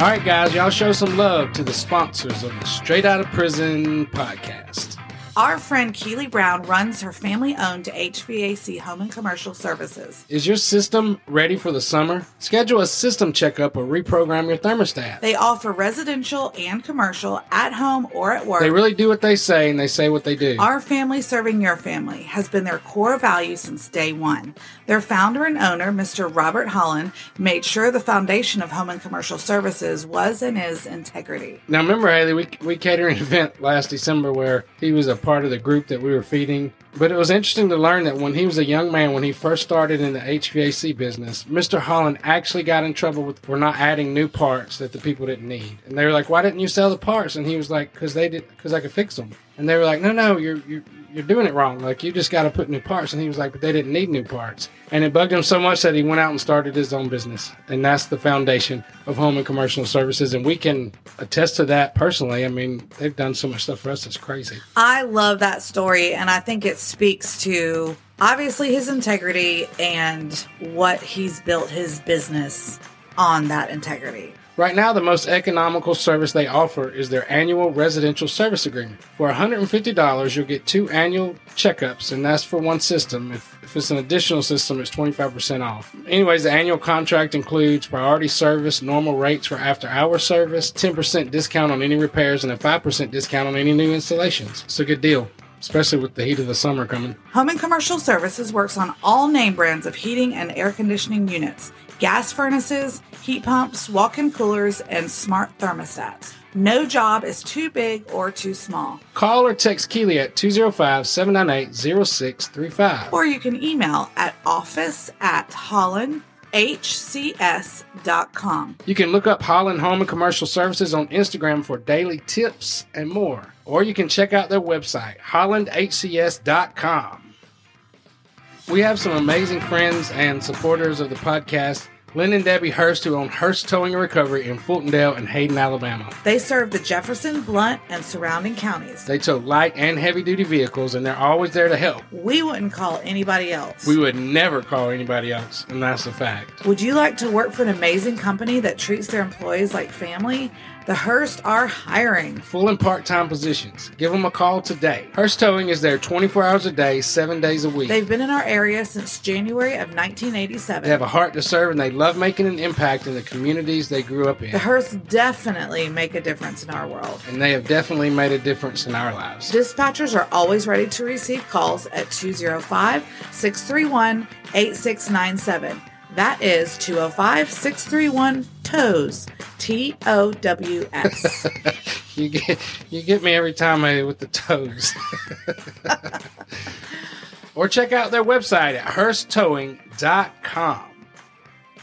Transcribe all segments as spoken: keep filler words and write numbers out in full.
All right, guys, y'all show some love to the sponsors of the Straight Outta Prison Podcast. Our friend Keely Brown runs her family-owned H V A C home and commercial services. Is your system ready for the summer? Schedule a system checkup or reprogram your thermostat. They offer residential and commercial, at home or at work. They really do what they say, and they say what they do. Our family serving your family has been their core value since day one. Their founder and owner, Mister Robert Holland, made sure the foundation of home and commercial services was and is integrity. Now, remember, Haley, we, we catered an event last December where he was a part of the group that we were feeding. But it was interesting to learn that when he was a young man, when he first started in the H V A C business, Mister Holland actually got in trouble with for not adding new parts that the people didn't need. And they were like, "Why didn't you sell the parts?" And he was like, "Because they did, because I could fix them." And they were like, "No, no, you're you're you're doing it wrong. Like, you just got to put new parts." And he was like, "But they didn't need new parts." And it bugged him so much that he went out and started his own business. And that's the foundation of home and commercial services. And we can attest to that personally. I mean, they've done so much stuff for us. It's crazy. I love that story. And I think it speaks to, obviously, his integrity and what he's built his business on that integrity. Right now, the most economical service they offer is their annual residential service agreement. For one hundred fifty dollars, you'll get two annual checkups, and that's for one system. If, if it's an additional system, it's twenty-five percent off. Anyways, the annual contract includes priority service, normal rates for after-hour service, ten percent discount on any repairs, and a five percent discount on any new installations. It's a good deal, especially with the heat of the summer coming. Home and Commercial Services works on all name brands of heating and air conditioning units, gas furnaces, heat pumps, walk-in coolers, and smart thermostats. No job is too big or too small. Call or text Keely at two oh five, seven nine eight, oh six three five. Or you can email at office at holland h c s dot com. You can look up Holland Home and Commercial Services on Instagram for daily tips and more. Or you can check out their website, holland h c s dot com. We have some amazing friends and supporters of the podcast. Lynn and Debbie Hurst, who own Hurst Towing and Recovery in Fultondale and Hayden, Alabama. They serve the Jefferson, Blount, and surrounding counties. They tow light and heavy-duty vehicles, and they're always there to help. We wouldn't call anybody else. We would never call anybody else, and that's a fact. Would you like to work for an amazing company that treats their employees like family? The Hurst are hiring. Full and part-time positions. Give them a call today. Hurst Towing is there twenty-four hours a day, seven days a week. They've been in our area since January of nineteen eighty-seven. They have a heart to serve, and they love making an impact in the communities they grew up in. The Hurst definitely make a difference in our world. And they have definitely made a difference in our lives. Dispatchers are always ready to receive calls at two oh five, six three one, eight six nine seven. That is two oh five, six three one, T O W S, T O W S. you, get, you get me every time I with the toes. Or check out their website at hurst towing dot com.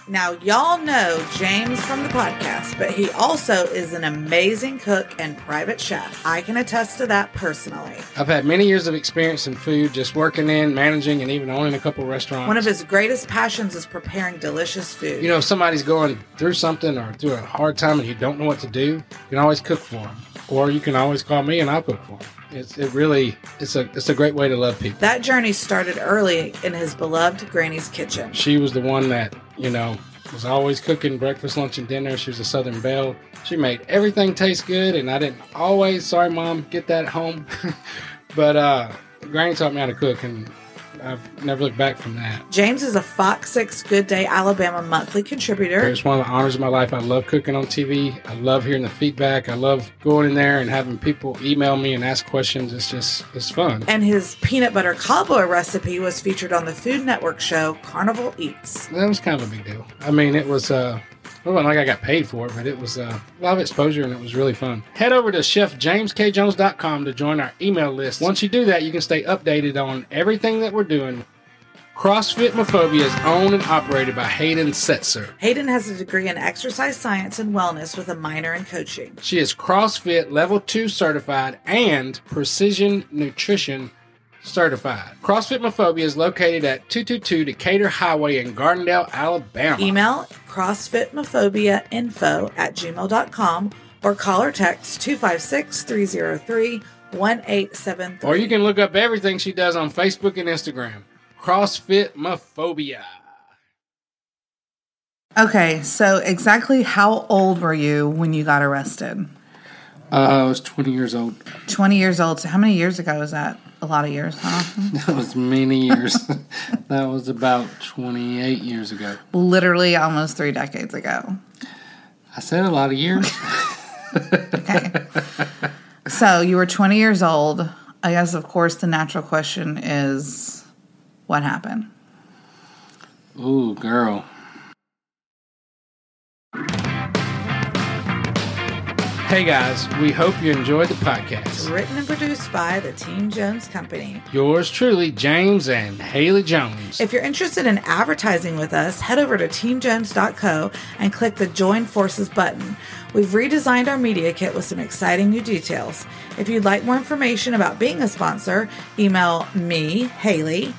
Now, y'all know James from the podcast, but he also is an amazing cook and private chef. I can attest to that personally. I've had many years of experience in food, just working in, managing, and even owning a couple of restaurants. One of his greatest passions is preparing delicious food. You know, if somebody's going through something or through a hard time and you don't know what to do, you can always cook for them. Or you can always call me and I'll cook for them. It's it really it's a it's a great way to love people. That journey started early in his beloved granny's kitchen. She was the one that, you know, was always cooking breakfast, lunch, and dinner. She was a Southern Belle. She made everything taste good, and I didn't always, sorry, Mom, get that home. But uh, Granny taught me how to cook, and I've never looked back from that. James is a Fox six Good Day Alabama monthly contributor. It's one of the honors of my life. I love cooking on T V. I love hearing the feedback. I love going in there and having people email me and ask questions. It's just, it's fun. And his peanut butter cobbler recipe was featured on the Food Network show Carnival Eats. That was kind of a big deal. I mean, it was... Uh, It wasn't like I got paid for it, but it was a lot of exposure, and it was really fun. Head over to chef james k jones dot com to join our email list. Once you do that, you can stay updated on everything that we're doing. CrossFit Mephobia is owned and operated by Hayden Setzer. Hayden has a degree in exercise science and wellness with a minor in coaching. She is CrossFit Level two certified and Precision Nutrition certified. CrossFit Mephobia is located at two twenty-two Decatur Highway in Gardendale, Alabama. Email crossfit mephobia info at gmail dot com or call or text two five six, three oh three, one eight seven three. Or you can look up everything she does on Facebook and Instagram. CrossFit Mephobia. Okay, so exactly how old were you when you got arrested? Uh, I was twenty years old. twenty years old. So how many years ago was that? A lot of years, huh? That was many years. That was about twenty-eight years ago. Literally almost three decades ago. I said a lot of years. Okay. So you were twenty years old. I guess, of course, the natural question is, what happened? Ooh, girl. Hey guys, we hope you enjoyed the podcast. Written and produced by the Team Jones Company. Yours truly, James and Haley Jones. If you're interested in advertising with us, head over to team jones dot co and click the Join Forces button. We've redesigned our media kit with some exciting new details. If you'd like more information about being a sponsor, email me, Haley,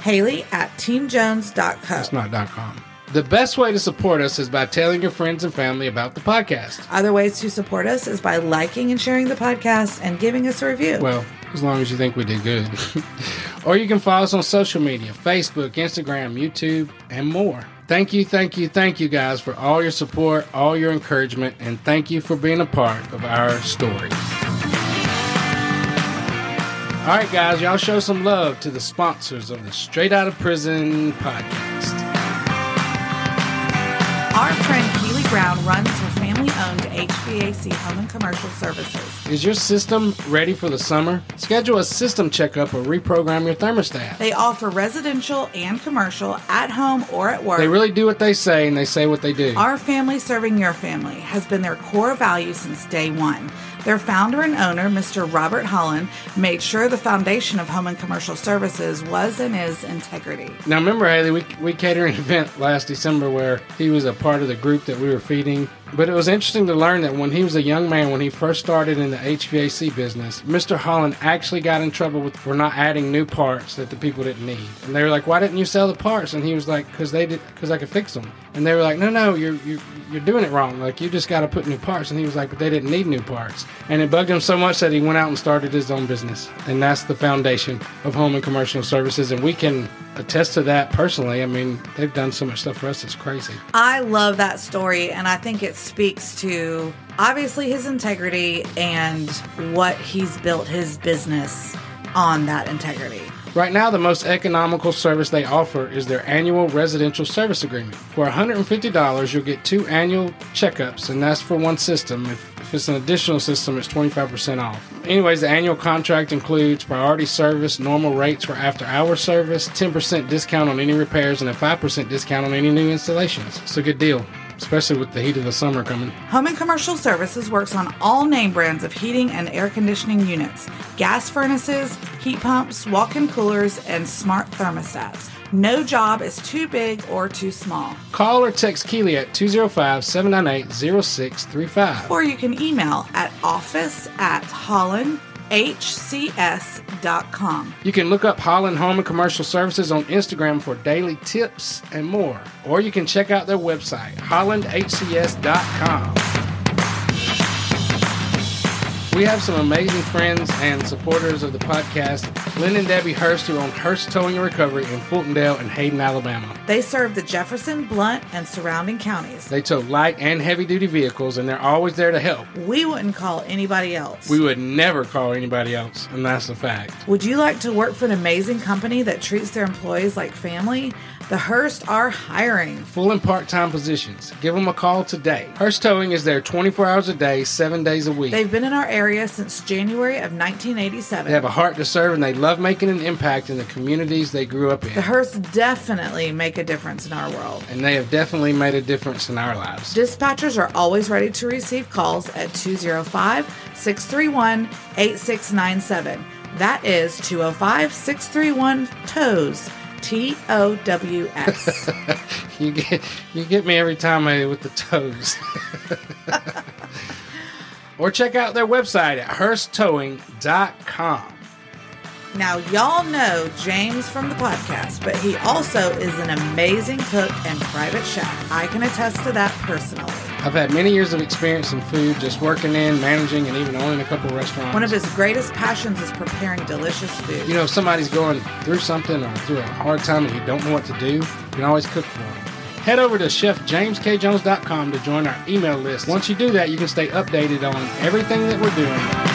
Haley at team jones dot co. It's not .com. The best way to support us is by telling your friends and family about the podcast. Other ways to support us is by liking and sharing the podcast and giving us a review. Well, as long as you think we did good. Or you can follow us on social media, Facebook, Instagram, YouTube, and more. Thank you, thank you, thank you guys for all your support, all your encouragement, and thank you for being a part of our story. All right, guys, y'all show some love to the sponsors of the Straight Outta Prison podcast. Our friend Keely Brown runs her family-owned H V A C Home and Commercial Services. Is your system ready for the summer? Schedule a system checkup or reprogram your thermostat. They offer residential and commercial, at home or at work. They really do what they say, and they say what they do. Our family serving your family has been their core value since day one. Their founder and owner, Mister Robert Holland, made sure the foundation of Home and Commercial Services was and is integrity. Now, remember, Haley, we, we catered an event last December where he was a part of the group that we were feeding. But it was interesting to learn that when he was a young man, when he first started in the H V A C business, Mister Holland actually got in trouble with, for not adding new parts that the people didn't need. And they were like, why didn't you sell the parts? And he was like, because they did, because I could fix them. And they were like, no, no, you're, you're, you're doing it wrong. Like, you just got to put new parts. And he was like, but they didn't need new parts. And it bugged him so much that he went out and started his own business. And that's the foundation of Home and Commercial Services. And we can attest to that personally. I mean, they've done so much stuff for us. It's crazy. I love that story. And I think it speaks to, obviously, his integrity and what he's built his business on that integrity. Right now, the most economical service they offer is their annual residential service agreement. For one hundred fifty dollars, you'll get two annual checkups, and that's for one system. If, if it's an additional system, it's twenty-five percent off. Anyways, the annual contract includes priority service, normal rates for after-hour service, ten percent discount on any repairs, and a five percent discount on any new installations. It's a good deal, especially with the heat of the summer coming. Home and Commercial Services works on all name brands of heating and air conditioning units, gas furnaces, heat pumps, walk-in coolers, and smart thermostats. No job is too big or too small. Call or text Keely at two oh five, seven nine eight, oh six three five. Or you can email at office at holland. H C S dot com. You can look up Holland Home and Commercial Services on Instagram for daily tips and more. Or you can check out their website, holland h c s dot com. We have some amazing friends and supporters of the podcast, Lynn and Debbie Hurst, who own Hurst Towing and Recovery in Fultondale and Hayden, Alabama. They serve the Jefferson, Blount, and surrounding counties. They tow light and heavy-duty vehicles, and they're always there to help. We wouldn't call anybody else. We would never call anybody else, and that's a fact. Would you like to work for an amazing company that treats their employees like family? The Hurst are hiring. Full and part-time positions. Give them a call today. Hurst Towing is there twenty-four hours a day, seven days a week. They've been in our area since January of nineteen eighty-seven. They have a heart to serve, and they love making an impact in the communities they grew up in. The Hursts definitely make a difference in our world. And they have definitely made a difference in our lives. Dispatchers are always ready to receive calls at two oh five, six three one, eight six nine seven. That is two oh five, six three one, T O W S. T O W S. you get you get me every time I with the toes. Or check out their website at hurst towing dot com. Now, y'all know James from the podcast, but he also is an amazing cook and private chef. I can attest to that personally. I've had many years of experience in food, just working in, managing, and even owning a couple of restaurants. One of his greatest passions is preparing delicious food. You know, if somebody's going through something or through a hard time and you don't know what to do, you can always cook for them. Head over to Chef James K Jones dot com to join our email list. Once you do that, you can stay updated on everything that we're doing.